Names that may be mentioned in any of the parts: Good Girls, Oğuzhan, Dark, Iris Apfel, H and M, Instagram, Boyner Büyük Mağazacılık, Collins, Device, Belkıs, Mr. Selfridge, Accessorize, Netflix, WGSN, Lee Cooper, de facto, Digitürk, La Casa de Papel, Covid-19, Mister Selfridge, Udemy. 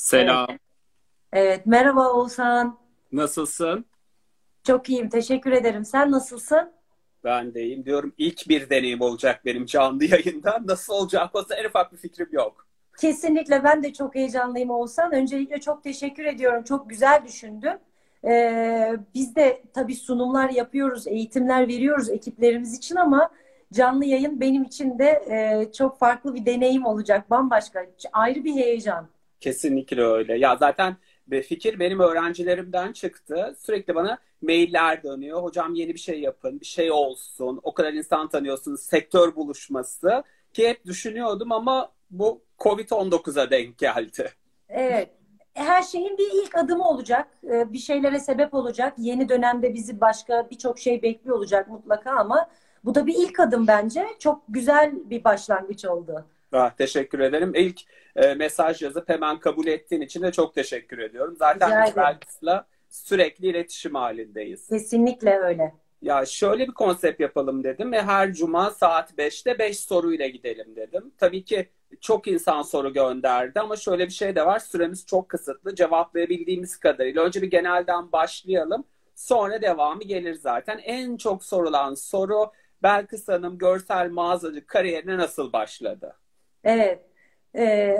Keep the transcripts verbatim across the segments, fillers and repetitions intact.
Selam. Evet. Evet, merhaba Oğuzhan. Nasılsın? Çok iyiyim, teşekkür ederim. Sen nasılsın? Ben de iyiyim. Diyorum ilk bir deneyim olacak benim canlı yayında. Nasıl olacak? Olsa en ufak bir fikrim yok. Kesinlikle ben de çok heyecanlıyım Oğuzhan. Öncelikle çok teşekkür ediyorum. Çok güzel düşündüm. Ee, biz de tabii sunumlar yapıyoruz, eğitimler veriyoruz ekiplerimiz için ama canlı yayın benim için de e, çok farklı bir deneyim olacak. Bambaşka, ayrı bir heyecan. Kesinlikle öyle. Ya zaten fikir benim öğrencilerimden çıktı. Sürekli bana mailler dönüyor. Hocam yeni bir şey yapın, bir şey olsun. O kadar insan tanıyorsunuz. Sektör buluşması ki hep düşünüyordum ama bu Covid on dokuza denk geldi. Evet. Her şeyin bir ilk adımı olacak. Bir şeylere sebep olacak. Yeni dönemde bizi başka birçok şey bekliyor olacak mutlaka ama bu da bir ilk adım bence. Çok güzel bir başlangıç oldu. Ah, teşekkür ederim. İlk e, mesaj yazıp hemen kabul ettiğin için de çok teşekkür ediyorum. Zaten Belkıs'la sürekli iletişim halindeyiz. Kesinlikle öyle. Ya şöyle bir konsept yapalım dedim ve her cuma saat beşte beş soruyla gidelim dedim. Tabii ki çok insan soru gönderdi ama şöyle bir şey de var. Süremiz çok kısıtlı. Cevaplayabildiğimiz kadarıyla. Önce bir genelden başlayalım. Sonra devamı gelir zaten. En çok sorulan soru Belkıs Hanım görsel mağazacılık kariyerine nasıl başladı? Evet, ee,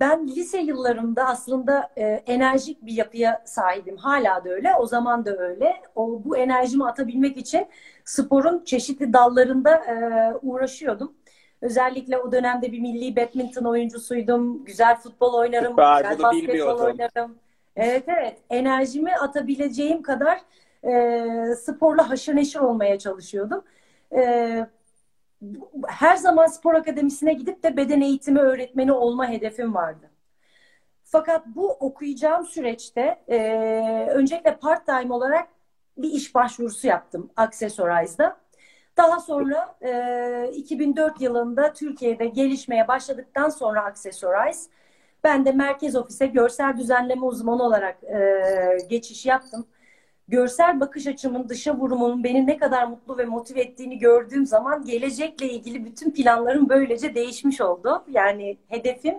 ben lise yıllarımda aslında e, enerjik bir yapıya sahibim. Hala da öyle, o zaman da öyle. O, bu enerjimi atabilmek için sporun çeşitli dallarında e, uğraşıyordum. Özellikle o dönemde bir milli badminton oyuncusuydum. Güzel futbol oynarım, Süper, güzel basketbol bilmiyordum. oynarım. Evet, evet. Enerjimi atabileceğim kadar e, sporla haşır neşir olmaya çalışıyordum. Evet. Her zaman spor akademisine gidip de beden eğitimi öğretmeni olma hedefim vardı. Fakat bu okuyacağım süreçte e, öncelikle part-time olarak bir iş başvurusu yaptım Accessorize'da. Daha sonra e, iki bin dört yılında Türkiye'de gelişmeye başladıktan sonra Accessorize, ben de merkez ofise görsel düzenleme uzmanı olarak e, geçiş yaptım. Görsel bakış açımın, dışa vurumunun beni ne kadar mutlu ve motive ettiğini gördüğüm zaman gelecekle ilgili bütün planlarım böylece değişmiş oldu. Yani hedefim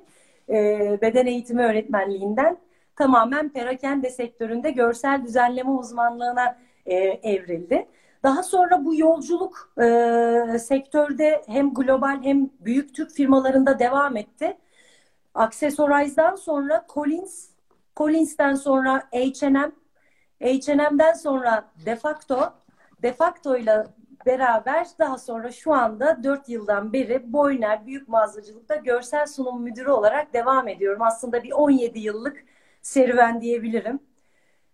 e, beden eğitimi öğretmenliğinden tamamen perakende sektöründe görsel düzenleme uzmanlığına e, evrildi. Daha sonra bu yolculuk e, sektörde hem global hem büyük Türk firmalarında devam etti. Accessorize'dan sonra Collins, Collins'ten sonra H and M, H and M'den sonra de facto, de facto ile beraber daha sonra şu anda dört yıldan beri Boyner Büyük Mağazacılık'ta görsel sunum müdürü olarak devam ediyorum. Aslında bir on yedi yıllık serüven diyebilirim.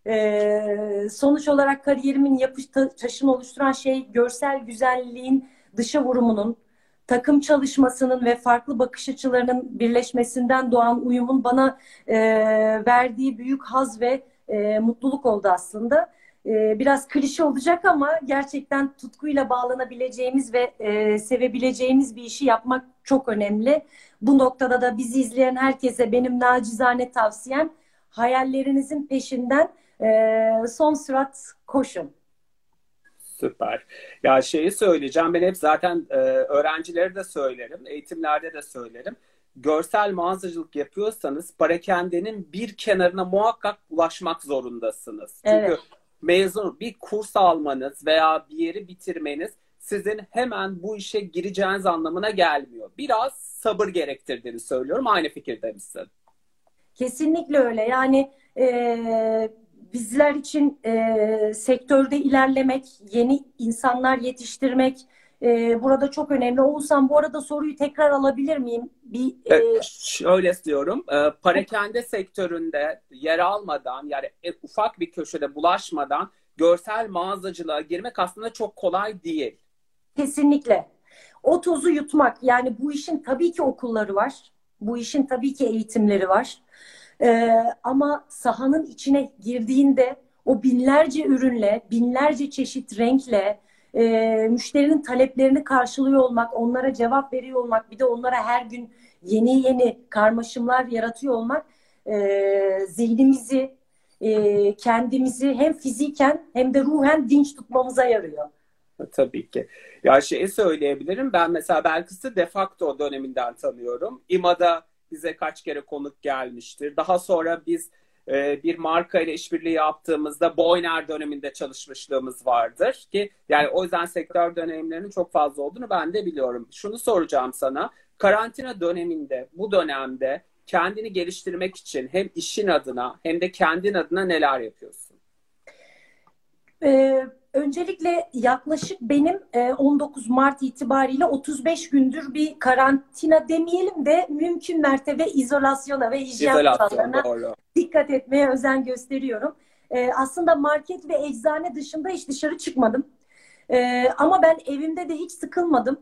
Ee, sonuç olarak kariyerimin yapış taşını oluşturan şey görsel güzelliğin dışa vurumunun, takım çalışmasının ve farklı bakış açılarının birleşmesinden doğan uyumun bana e, verdiği büyük haz ve E, mutluluk oldu aslında. E, biraz klişe olacak ama gerçekten tutkuyla bağlanabileceğimiz ve e, sevebileceğimiz bir işi yapmak çok önemli. Bu noktada da bizi izleyen herkese benim nacizane tavsiyem hayallerinizin peşinden e, son sürat koşun. Süper. Ya şeyi söyleyeceğim, ben hep zaten e, öğrencilere de söylerim, eğitimlerde de söylerim. Görsel mağazacılık yapıyorsanız parakendenin bir kenarına muhakkak ulaşmak zorundasınız. Çünkü evet, mezun bir kurs almanız veya bir yeri bitirmeniz sizin hemen bu işe gireceğiniz anlamına gelmiyor. Biraz sabır gerektirdiğini söylüyorum. Aynı fikirde misin? Kesinlikle öyle. Yani e, bizler için e, sektörde ilerlemek, yeni insanlar yetiştirmek burada çok önemli. Oğuzhan, bu arada soruyu tekrar alabilir miyim? Bir, evet, e... Şöyle istiyorum. Parakende sektöründe yer almadan, yani ufak bir köşede bulaşmadan görsel mağazacılığa girmek aslında çok kolay değil. Kesinlikle. O tozu yutmak. Yani bu işin tabii ki okulları var. Bu işin tabii ki eğitimleri var. Ee, ama sahanın içine girdiğinde o binlerce ürünle, binlerce çeşit renkle, E, müşterinin taleplerini karşılıyor olmak, onlara cevap veriyor olmak, bir de onlara her gün yeni yeni karmaşımlar yaratıyor olmak e, zihnimizi, e, kendimizi hem fiziken hem de ruhen dinç tutmamıza yarıyor. Tabii ki. Ya şeyi söyleyebilirim, ben mesela Belkıs'ı de facto döneminden tanıyorum. İMA'da bize kaç kere konuk gelmiştir. Daha sonra biz e, bir marka ile işbirliği yaptığımızda Boyner döneminde çalışmışlığımız vardır ki yani o yüzden sektör dönemlerinin çok fazla olduğunu ben de biliyorum. Şunu soracağım sana. Karantina döneminde, bu dönemde kendini geliştirmek için hem işin adına hem de kendin adına neler yapıyorsun? Ee, öncelikle yaklaşık benim on dokuz Mart itibariyle otuz beş gündür bir karantina demeyelim de mümkün mertebe izolasyona ve hijyen kurallarına dikkat etmeye özen gösteriyorum. Ee, aslında market ve eczane dışında hiç dışarı çıkmadım. Ee, ama ben evimde de hiç sıkılmadım.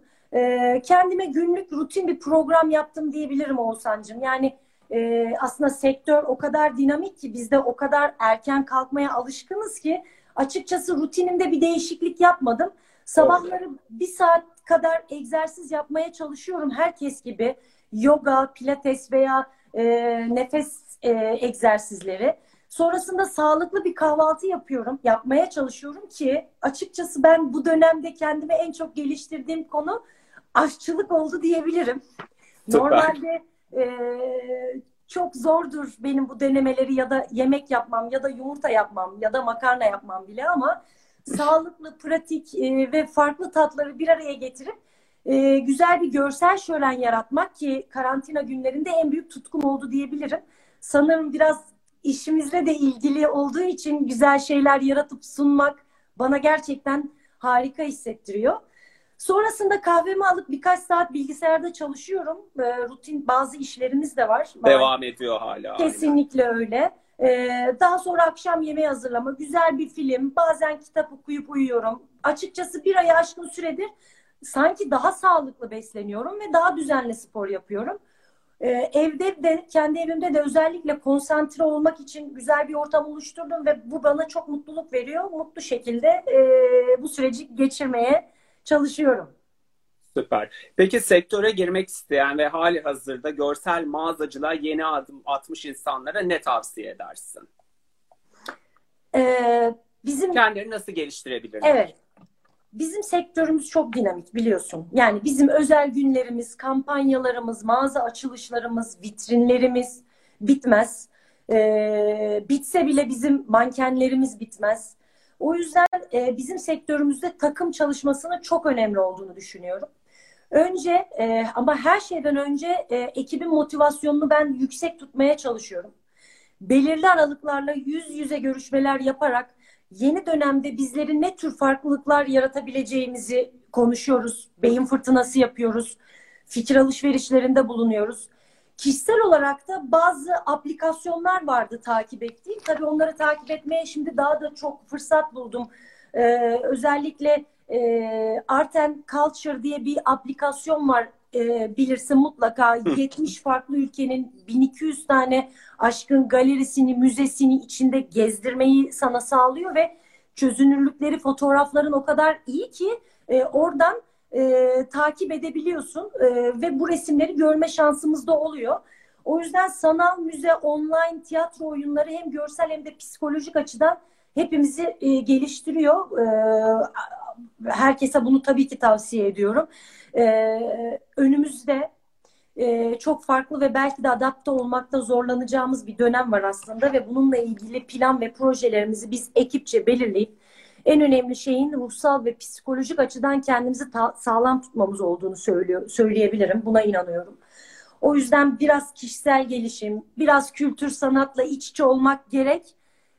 Kendime günlük rutin bir program yaptım diyebilirim Oğuzhan'cığım. Yani e, aslında sektör o kadar dinamik ki biz de o kadar erken kalkmaya alışkınız ki açıkçası rutinimde bir değişiklik yapmadım. Sabahları evet. bir saat kadar egzersiz yapmaya çalışıyorum herkes gibi. Yoga, pilates veya e, nefes e, egzersizleri. Sonrasında sağlıklı bir kahvaltı yapıyorum, yapmaya çalışıyorum ki açıkçası ben bu dönemde kendime en çok geliştirdiğim konu aşçılık oldu diyebilirim. Süper. Normalde e, çok zordur benim bu denemeleri ya da yemek yapmam ya da yumurta yapmam ya da makarna yapmam bile ama sağlıklı, pratik e, ve farklı tatları bir araya getirip e, güzel bir görsel şölen yaratmak ki karantina günlerinde en büyük tutkum oldu diyebilirim. Sanırım biraz işimizle de ilgili olduğu için güzel şeyler yaratıp sunmak bana gerçekten harika hissettiriyor. Sonrasında kahvemi alıp birkaç saat bilgisayarda çalışıyorum. E, rutin bazı işlerimiz de var. Devam ben, ediyor hala. Kesinlikle aynen. öyle. E, daha sonra akşam yemeği hazırlama, güzel bir film, bazen kitap okuyup uyuyorum. Açıkçası bir ayı aşkın süredir sanki daha sağlıklı besleniyorum ve daha düzenli spor yapıyorum. Ee, evde de, kendi evimde de özellikle konsantre olmak için güzel bir ortam oluşturdum ve bu bana çok mutluluk veriyor. Mutlu şekilde e, bu süreci geçirmeye çalışıyorum. Süper. Peki sektöre girmek isteyen ve hali hazırda görsel mağazacılığa yeni adım atmış insanlara ne tavsiye edersin? Ee, bizim... Kendilerini nasıl geliştirebilirler? Evet. Bizim sektörümüz çok dinamik biliyorsun. Yani bizim özel günlerimiz, kampanyalarımız, mağaza açılışlarımız, vitrinlerimiz bitmez. Ee, bitse bile bizim mankenlerimiz bitmez. O yüzden e, bizim sektörümüzde takım çalışmasının çok önemli olduğunu düşünüyorum. Önce e, ama her şeyden önce e, ekibin motivasyonunu ben yüksek tutmaya çalışıyorum. Belirli aralıklarla yüz yüze görüşmeler yaparak yeni dönemde bizlerin ne tür farklılıklar yaratabileceğimizi konuşuyoruz. Beyin fırtınası yapıyoruz. Fikir alışverişlerinde bulunuyoruz. Kişisel olarak da bazı aplikasyonlar vardı takip ettiğim. Tabii onları takip etmeye şimdi daha da çok fırsat buldum. Ee, özellikle e, Art and Culture diye bir aplikasyon var. E, bilirsin mutlaka. yetmiş farklı ülkenin bin iki yüz tane aşkın galerisini, müzesini içinde gezdirmeyi sana sağlıyor ve çözünürlükleri, fotoğrafların o kadar iyi ki e, oradan e, takip edebiliyorsun e, ve bu resimleri görme şansımız da oluyor. O yüzden sanal müze, online tiyatro oyunları hem görsel hem de psikolojik açıdan hepimizi e, geliştiriyor. E, herkese bunu tabii ki tavsiye ediyorum. Ee, önümüzde e, çok farklı ve belki de adapte olmakta zorlanacağımız bir dönem var aslında ve bununla ilgili plan ve projelerimizi biz ekipçe belirleyip en önemli şeyin ruhsal ve psikolojik açıdan kendimizi sağlam tutmamız olduğunu söylüyor, söyleyebilirim. Buna inanıyorum. O yüzden biraz kişisel gelişim, biraz kültür sanatla iç içe olmak gerek.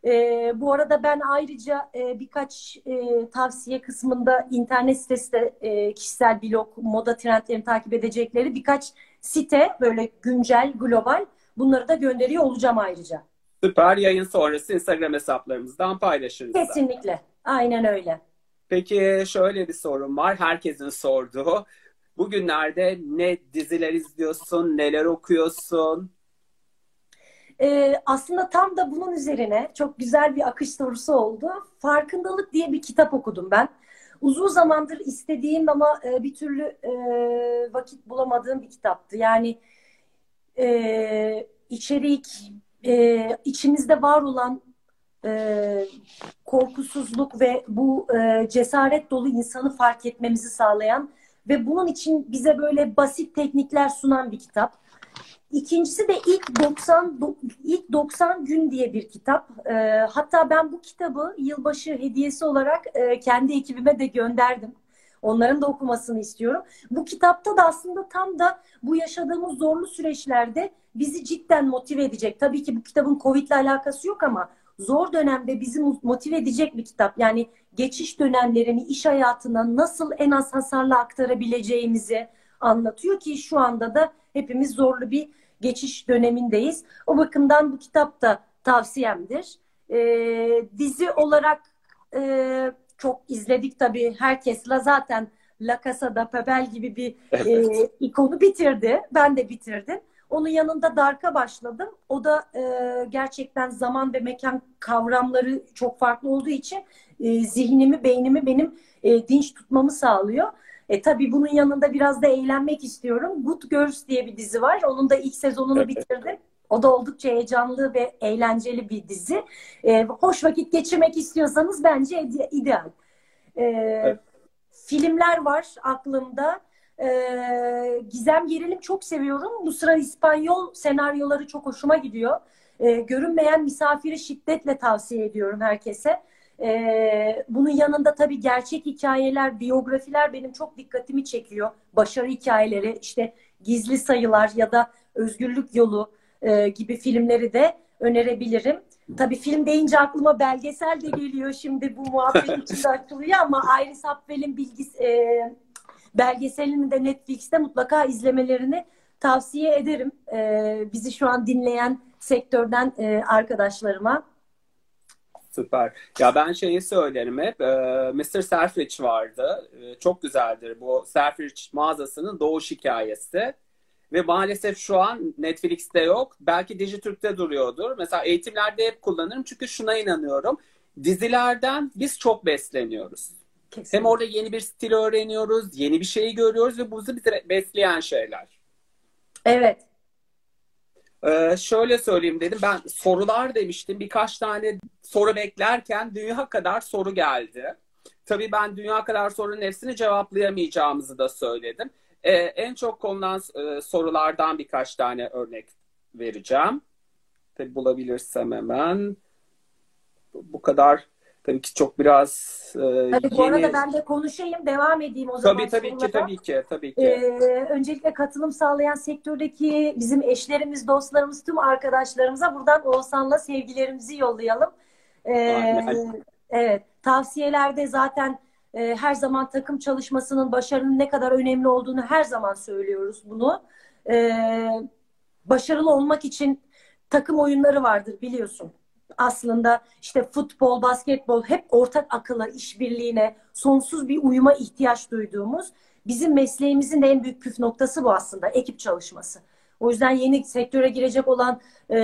Ee, bu arada ben ayrıca e, birkaç e, tavsiye kısmında internet sitesi de e, kişisel blog, moda trendlerini takip edecekleri birkaç site böyle güncel, global bunları da gönderiyor olacağım ayrıca. Süper. Yayın sonrası Instagram hesaplarımızdan paylaşırız. Kesinlikle. Da. Aynen öyle. Peki şöyle bir sorun var. Herkesin sorduğu. Bugünlerde ne diziler izliyorsun, neler okuyorsun? Ee, aslında tam da bunun üzerine çok güzel bir akış sorusu oldu. Farkındalık diye bir kitap okudum ben. Uzun zamandır istediğim ama e, bir türlü e, vakit bulamadığım bir kitaptı. Yani e, içerik, e, içimizde var olan e, korkusuzluk ve bu e, cesaret dolu insanı fark etmemizi sağlayan ve bunun için bize böyle basit teknikler sunan bir kitap. İkincisi de ilk doksan ilk doksan gün diye bir kitap. E, hatta ben bu kitabı yılbaşı hediyesi olarak e, kendi ekibime de gönderdim. Onların da okumasını istiyorum. Bu kitapta da aslında tam da bu yaşadığımız zorlu süreçlerde bizi cidden motive edecek. Tabii ki bu kitabın Covid'le alakası yok ama zor dönemde bizi motive edecek bir kitap. Yani geçiş dönemlerini iş hayatına nasıl en az hasarla aktarabileceğimizi anlatıyor ki şu anda da hepimiz zorlu bir geçiş dönemindeyiz. O bakımdan bu kitap da tavsiyemdir. Ee, dizi olarak e, çok izledik tabii. Herkesle zaten La Casa de Papel gibi bir evet. e, ikonu bitirdi. Ben de bitirdim. Onun yanında Dark'a başladım. O da e, gerçekten zaman ve mekan kavramları çok farklı olduğu için e, zihnimi, beynimi benim e, dinç tutmamı sağlıyor. E, tabii bunun yanında biraz da eğlenmek istiyorum. Good Girls diye bir dizi var. Onun da ilk sezonunu bitirdim. O da oldukça heyecanlı ve eğlenceli bir dizi. E, hoş vakit geçirmek istiyorsanız bence ideal. E, evet. Filmler var aklımda. E, Gizem Gerilim çok seviyorum. Bu sıra İspanyol senaryoları çok hoşuma gidiyor. E, Görünmeyen Misafiri şiddetle tavsiye ediyorum herkese. Ee, bunun yanında tabii gerçek hikayeler, biyografiler benim çok dikkatimi çekiyor. Başarı hikayeleri, işte Gizli Sayılar ya da Özgürlük Yolu e, gibi filmleri de önerebilirim. Tabii film deyince aklıma belgesel de geliyor. Şimdi bu muhabbetin içinde açılıyor ama Iris Apfel'in bilgis e, belgeselini de Netflix'te mutlaka izlemelerini tavsiye ederim. E, bizi şu an dinleyen sektörden e, arkadaşlarıma. Süper. Ya ben şeyi söylerim hep. mister Selfridge vardı. Çok güzeldir. Bu Selfridge mağazasının doğuş hikayesi. Ve maalesef şu an Netflix'te yok. Belki Digitürk'te duruyordur. Mesela eğitimlerde hep kullanırım. Çünkü şuna inanıyorum. Dizilerden biz çok besleniyoruz. Kesinlikle. Hem orada yeni bir stil öğreniyoruz. Yeni bir şeyi görüyoruz. Ve bizi besleyen şeyler. Evet. Ee, şöyle söyleyeyim dedim. Ben sorular demiştim. Birkaç tane soru beklerken dünya kadar soru geldi. Tabii ben dünya kadar sorunun hepsini cevaplayamayacağımızı da söyledim. Ee, en çok konulan e, sorulardan birkaç tane örnek vereceğim. Tabii bulabilirsem hemen. Bu kadar tabii ki çok biraz e, tabii yeni... Bu arada ben de konuşayım, devam edeyim o zaman. Tabii tabii ki, tabii ki, tabii ki. Ee, öncelikle katılım sağlayan sektördeki bizim eşlerimiz, dostlarımız, tüm arkadaşlarımıza buradan Oğuzhan'la sevgilerimizi yollayalım. Ee, evet, tavsiyelerde zaten e, her zaman takım çalışmasının, başarının ne kadar önemli olduğunu her zaman söylüyoruz bunu. Ee, başarılı olmak için takım oyunları vardır, biliyorsun. Aslında işte futbol, basketbol hep ortak akıla, işbirliğine, sonsuz bir uyuma ihtiyaç duyduğumuz, bizim mesleğimizin de en büyük püf noktası bu aslında, ekip çalışması. O yüzden yeni sektöre girecek olan e,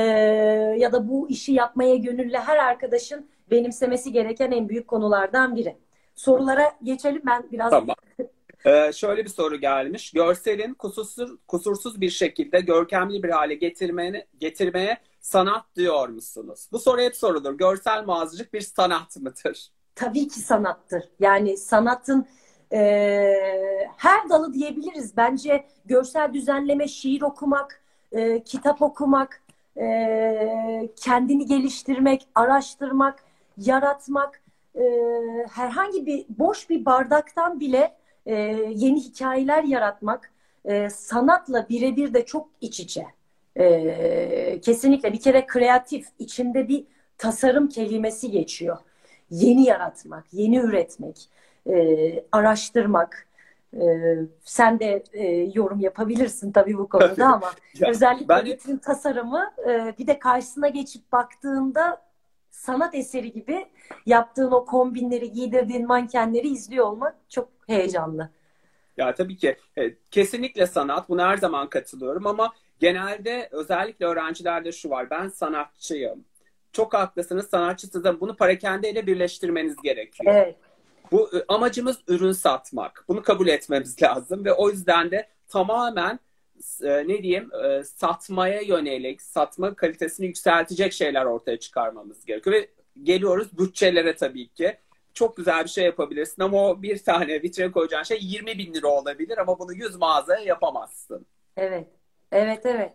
ya da bu işi yapmaya gönüllü her arkadaşın benimsemesi gereken en büyük konulardan biri. Sorulara geçelim, ben biraz... Tamam. Ee, şöyle bir soru gelmiş. Görselin kusursuz, kusursuz bir şekilde görkemli bir hale getirmeye, getirmeye sanat diyor musunuz? Bu soru hep sorulur. Görsel mağazacılık bir sanat mıdır? Tabii ki sanattır. Yani sanatın e, her dalı diyebiliriz. Bence görsel düzenleme, şiir okumak, e, kitap okumak, e, kendini geliştirmek, araştırmak, yaratmak, e, herhangi bir boş bir bardaktan bile Ee, yeni hikayeler yaratmak e, sanatla birebir de çok iç içe. Ee, kesinlikle bir kere kreatif, içinde bir tasarım kelimesi geçiyor. Yeni yaratmak, yeni üretmek, e, araştırmak. E, sen de e, yorum yapabilirsin tabii bu konuda ama ya, özellikle ben... bütün tasarımı e, bir de karşısına geçip baktığında sanat eseri gibi yaptığın o kombinleri, giydirdiğin mankenleri izliyor olmak çok heyecanlı. Ya tabii ki. Evet, kesinlikle sanat. Buna her zaman katılıyorum ama genelde özellikle öğrencilerde şu var. Ben sanatçıyım. Çok haklısınız. Sanatçısınız. Bunu parakendeyle birleştirmeniz gerekiyor. Evet. Bu amacımız ürün satmak. Bunu kabul etmemiz lazım ve o yüzden de tamamen ne diyeyim satmaya yönelik, satma kalitesini yükseltecek şeyler ortaya çıkarmamız gerekiyor. Ve geliyoruz bütçelere tabii ki. Çok güzel bir şey yapabilirsin ama o bir tane vitrine koyacağın şey yirmi bin lira olabilir ama bunu yüz mağazaya yapamazsın. Evet, evet, evet.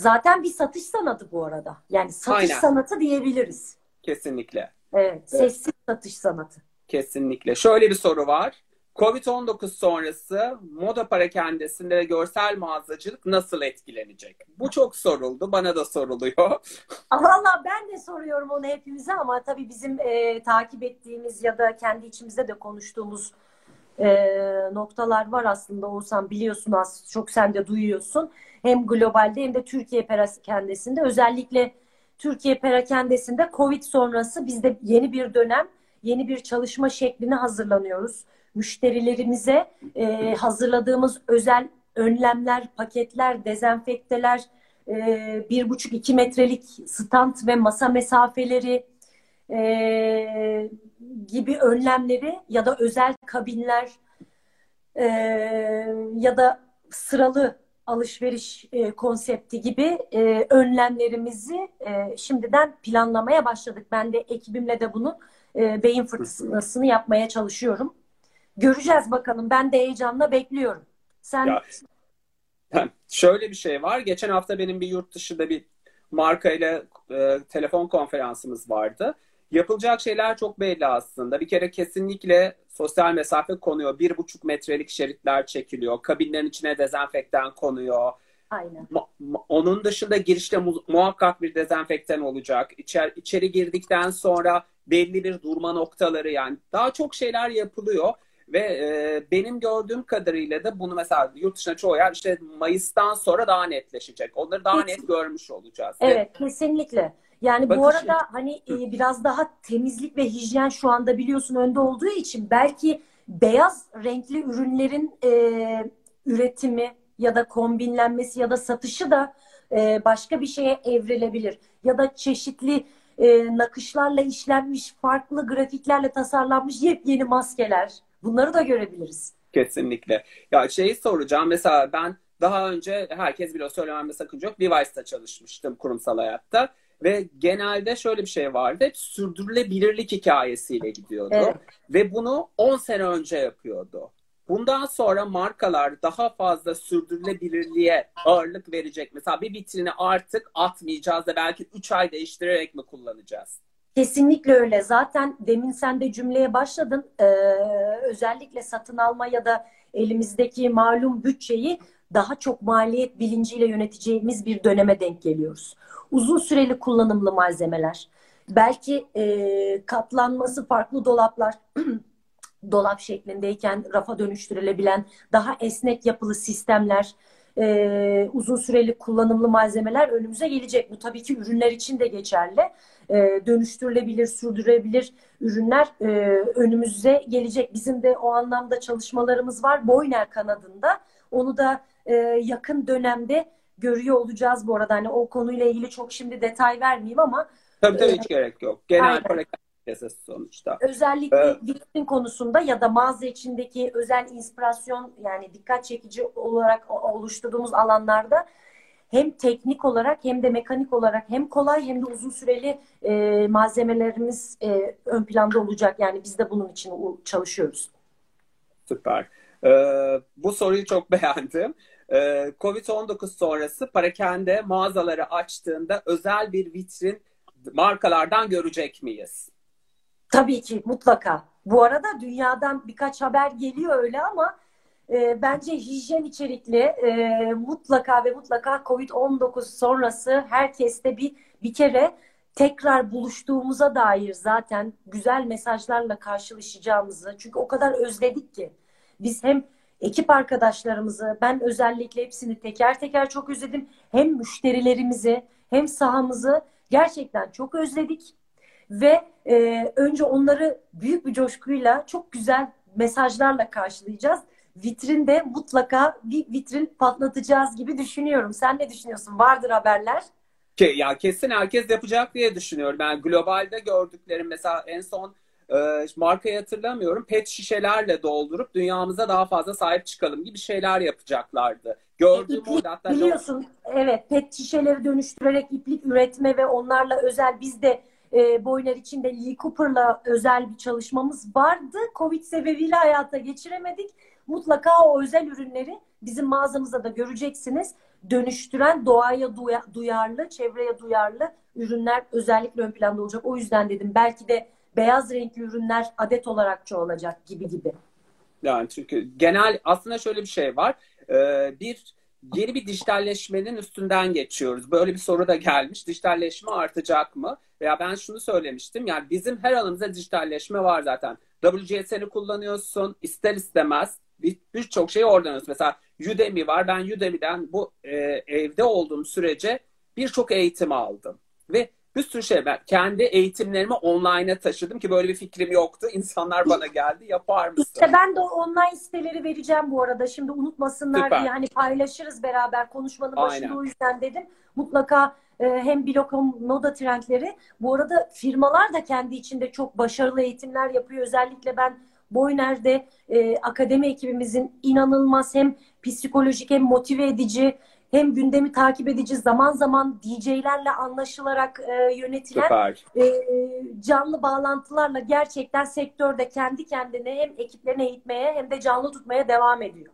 zaten bir satış sanatı bu arada. Yani satış Aynen. sanatı diyebiliriz. Kesinlikle. Evet, evet. Sessiz satış sanatı. Kesinlikle. Şöyle bir soru var. kovid on dokuz sonrası moda parakendesinde ve görsel mağazacılık nasıl etkilenecek? Bu çok soruldu. Bana da soruluyor. Valla ben de soruyorum onu hepimize, ama tabii bizim e, takip ettiğimiz ya da kendi içimizde de konuştuğumuz e, noktalar var aslında. Oğuzhan, biliyorsun, az çok sen de duyuyorsun. Hem globalde hem de Türkiye perakendesinde, özellikle Türkiye perakendesinde Covid sonrası bizde yeni bir dönem, yeni bir çalışma şekline hazırlanıyoruz. Müşterilerimize e, hazırladığımız özel önlemler, paketler, dezenfekteler, e, bir buçuk iki metrelik stand ve masa mesafeleri e, gibi önlemleri ya da özel kabinler e, ya da sıralı alışveriş e, konsepti gibi e, önlemlerimizi e, şimdiden planlamaya başladık. Ben de ekibimle de bunu e, beyin fırtınasını yapmaya çalışıyorum. Göreceğiz bakalım. Ben de heyecanla bekliyorum. Sen ya, şöyle bir şey var. Geçen hafta benim bir yurt dışında bir markayla e, telefon konferansımız vardı. Yapılacak şeyler çok belli aslında. Bir kere kesinlikle sosyal mesafe konuyor. Bir buçuk metrelik şeritler çekiliyor. Kabinlerin içine dezenfektan konuyor. Aynen. Onun dışında girişte mu muhakkak bir dezenfektan olacak. İçer içeri girdikten sonra belli bir durma noktaları, yani daha çok şeyler yapılıyor. Ve e, benim gördüğüm kadarıyla da bunu mesela yurt dışına çoğu yer işte Mayıs'tan sonra daha netleşecek. Onları daha net görmüş olacağız. Evet, kesinlikle. Yani bakışın. Bu arada hani e, biraz daha temizlik ve hijyen şu anda biliyorsun önde olduğu için belki beyaz renkli ürünlerin e, üretimi ya da kombinlenmesi ya da satışı da e, başka bir şeye evrilebilir. Ya da çeşitli e, nakışlarla işlenmiş, farklı grafiklerle tasarlanmış yepyeni maskeler. Bunları da görebiliriz. Kesinlikle. Ya şeyi soracağım. Mesela ben daha önce, herkes biliyor, söylememde sakınca yok, Device'da çalışmıştım kurumsal hayatta. Ve genelde şöyle bir şey vardı. Hep sürdürülebilirlik hikayesiyle gidiyordu. Evet. Ve bunu on sene önce yapıyordu. Bundan sonra markalar daha fazla sürdürülebilirliğe ağırlık verecek. Mesela bir vitrini artık atmayacağız da belki üç ay değiştirerek mi kullanacağız? Kesinlikle öyle. Zaten demin sen de cümleye başladın. Ee, özellikle satın alma ya da elimizdeki malum bütçeyi daha çok maliyet bilinciyle yöneteceğimiz bir döneme denk geliyoruz. Uzun süreli kullanımlı malzemeler, belki e, katlanması farklı dolaplar, dolap şeklindeyken rafa dönüştürülebilen daha esnek yapılı sistemler, e, uzun süreli kullanımlı malzemeler önümüze gelecek. Bu tabii ki ürünler için de geçerli. E, dönüştürülebilir, sürdürülebilir ürünler e, önümüze gelecek. Bizim de o anlamda çalışmalarımız var Boyner kanadında. Onu da e, yakın dönemde görüyor olacağız bu arada. Hani o konuyla ilgili çok şimdi detay vermeyeyim ama. Tabii tabii, e, hiç gerek yok. Genel parakende esası sonuçta. Özellikle evet. vitrin konusunda ya da mağaza içindeki özel inspirasyon, yani dikkat çekici olarak oluşturduğumuz alanlarda hem teknik olarak hem de mekanik olarak hem kolay hem de uzun süreli e, malzemelerimiz e, ön planda olacak. Yani biz de bunun için çalışıyoruz. Süper. Ee, bu soruyu çok beğendim. Ee, kovid on dokuz sonrası parakende mağazaları açtığında özel bir vitrin markalardan görecek miyiz? Tabii ki, mutlaka. Bu arada dünyadan birkaç haber geliyor öyle, ama e, bence hijyen içerikli e, mutlaka ve mutlaka kovid on dokuz sonrası herkeste bir bir kere tekrar buluştuğumuza dair zaten güzel mesajlarla karşılaşacağımızı, çünkü o kadar özledik ki. Biz hem ekip arkadaşlarımızı, ben özellikle hepsini teker teker çok özledim. Hem müşterilerimizi hem sahamızı gerçekten çok özledik. Ve e, önce onları büyük bir coşkuyla, çok güzel mesajlarla karşılayacağız. Vitrinde mutlaka bir vitrin patlatacağız gibi düşünüyorum. Sen ne düşünüyorsun? Vardır haberler. Ya kesin herkes yapacak diye düşünüyorum. Ben yani globalde gördüklerim, mesela en son markayı hatırlamıyorum, pet şişelerle doldurup dünyamıza daha fazla sahip çıkalım gibi şeyler yapacaklardı. Gördüğüm iplik, hatta biliyorsun, evet, pet şişeleri dönüştürerek iplik üretme ve onlarla özel, bizde e, Boyner içinde Lee Cooper'la özel bir çalışmamız vardı. Covid sebebiyle hayata geçiremedik. Mutlaka o özel ürünleri bizim mağazamızda da göreceksiniz. dönüştüren, doğaya duyarlı, çevreye duyarlı ürünler özellikle ön planda olacak. O yüzden dedim belki de beyaz renkli ürünler adet olarak çoğalacak gibi gibi. Yani çünkü genel aslında şöyle bir şey var. Ee, bir yeni bir dijitalleşmenin üstünden geçiyoruz. Böyle bir soru da gelmiş. Dijitalleşme artacak mı? Veya ben şunu söylemiştim. Yani bizim her alanımızda dijitalleşme var zaten. W G S N'i kullanıyorsun. İster istemez birçok şeyi oradan alıyorsun. Mesela Udemy var. Ben Udemy'den bu e, evde olduğum sürece birçok eğitim aldım. Ve bir sürü şey, ben kendi eğitimlerimi online'a taşıdım ki böyle bir fikrim yoktu. İnsanlar bana geldi, yapar mısın? İşte ben de online siteleri vereceğim bu arada. Şimdi unutmasınlar Süper. diye hani paylaşırız beraber. Konuşmanın başında Aynen. o yüzden dedim. Mutlaka e, hem blog hem moda trendleri. Bu arada firmalar da kendi içinde çok başarılı eğitimler yapıyor. Özellikle ben Boyner'de e, akademi ekibimizin inanılmaz hem psikolojik hem motive edici hem gündemi takip edici, zaman zaman D J'lerle anlaşılarak e, yönetilen e, canlı bağlantılarla gerçekten sektörde kendi kendine hem ekiplerini eğitmeye hem de canlı tutmaya devam ediyor.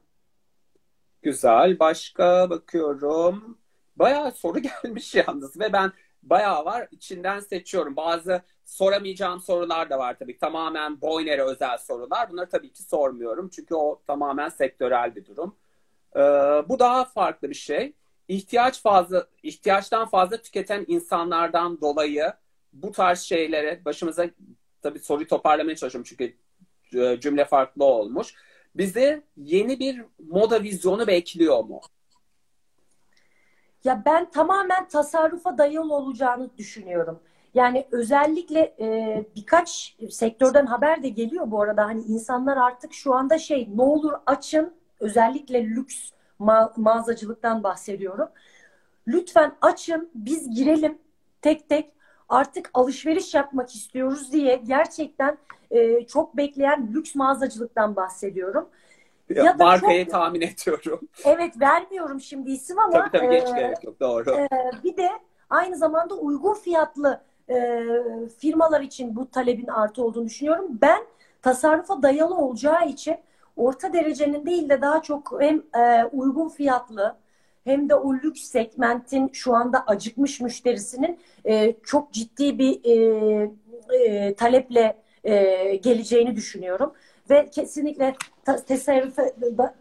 Güzel. Başka bakıyorum. Bayağı soru gelmiş yalnız ve ben bayağı var. İçinden seçiyorum. Bazı soramayacağım sorular da var tabii. Tamamen Boyner'e özel sorular. Bunları tabii ki sormuyorum. Çünkü o tamamen sektörel bir durum. Ee, bu daha farklı bir şey. İhtiyaç fazla, ihtiyaçtan fazla tüketen insanlardan dolayı bu tarz şeylere başımıza, tabii soruyu toparlamaya çalışıyorum çünkü cümle farklı olmuş. Bizi yeni bir moda vizyonu bekliyor mu? Ya ben tamamen tasarrufa dayalı olacağını düşünüyorum. Yani özellikle e, birkaç sektörden haber de geliyor bu arada. Hani insanlar artık şu anda şey, ne olur açın. Özellikle lüks ma mağazacılıktan bahsediyorum. Lütfen açın, biz girelim tek tek, artık alışveriş yapmak istiyoruz diye gerçekten e, çok bekleyen lüks mağazacılıktan bahsediyorum. Ya, ya markayı çok... tahmin ediyorum. Evet, vermiyorum şimdi isim ama. Tabii tabii, geç gerek yok, doğru. E, bir de aynı zamanda uygun fiyatlı e, firmalar için bu talebin artı olduğunu düşünüyorum. Ben tasarrufa dayalı olacağı için orta derecenin değil de daha çok hem e, uygun fiyatlı hem de o lüks segmentin şu anda acıkmış müşterisinin e, çok ciddi bir e, e, taleple e, geleceğini düşünüyorum. Ve kesinlikle ta, tasarrufa,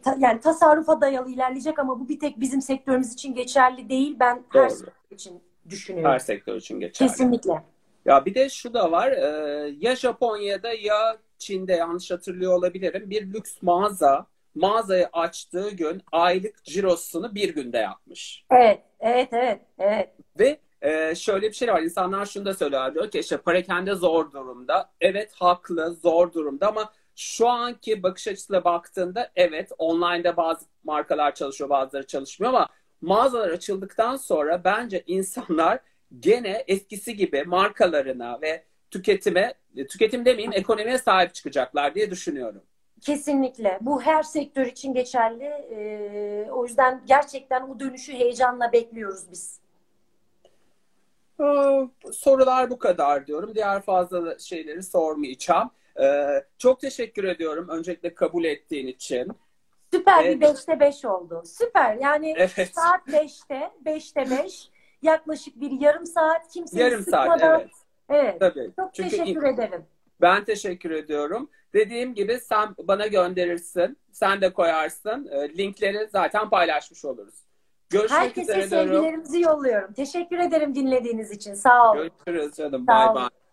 ta, yani tasarrufa dayalı ilerleyecek ama bu bir tek bizim sektörümüz için geçerli değil. Ben Doğru. her sektör için düşünüyorum. Her sektör için geçerli. Kesinlikle. Ya bir de şu da var, e, ya Japonya'da ya Çin'de, yanlış hatırlıyor olabilirim, bir lüks mağaza mağazayı açtığı gün aylık cirosunu bir günde yapmış. Evet, evet, evet, evet. Ve e, şöyle bir şey var, insanlar şunu da söylüyor, diyor ki işte parakende zor durumda. Evet, haklı, zor durumda ama şu anki bakış açısıyla baktığında evet, online'da bazı markalar çalışıyor, bazıları çalışmıyor ama mağazalar açıldıktan sonra bence insanlar gene eskisi gibi markalarına ve tüketime, tüketim demeyeyim, ekonomiye sahip çıkacaklar diye düşünüyorum. Kesinlikle. Bu her sektör için geçerli. Ee, o yüzden gerçekten o dönüşü heyecanla bekliyoruz biz. Ee, sorular bu kadar diyorum. Diğer fazla şeyleri sormayacağım. Ee, çok teşekkür ediyorum öncelikle kabul ettiğin için. Süper, evet. Bir beşte beş oldu. Süper. Yani evet. Saat beşte beş. Yaklaşık bir yarım saat. Kimseyi yarım sıkmadan... saat, evet. Evet. Tabii. Çok Çünkü teşekkür ederim. Ben teşekkür ediyorum. Dediğim gibi sen bana gönderirsin. Sen de koyarsın. Linkleri zaten paylaşmış oluruz. Görüşmek Herkese üzere sevgilerimizi diyorum. yolluyorum. Teşekkür ederim dinlediğiniz için. Sağ olun. Görüşürüz canım. Bay bay.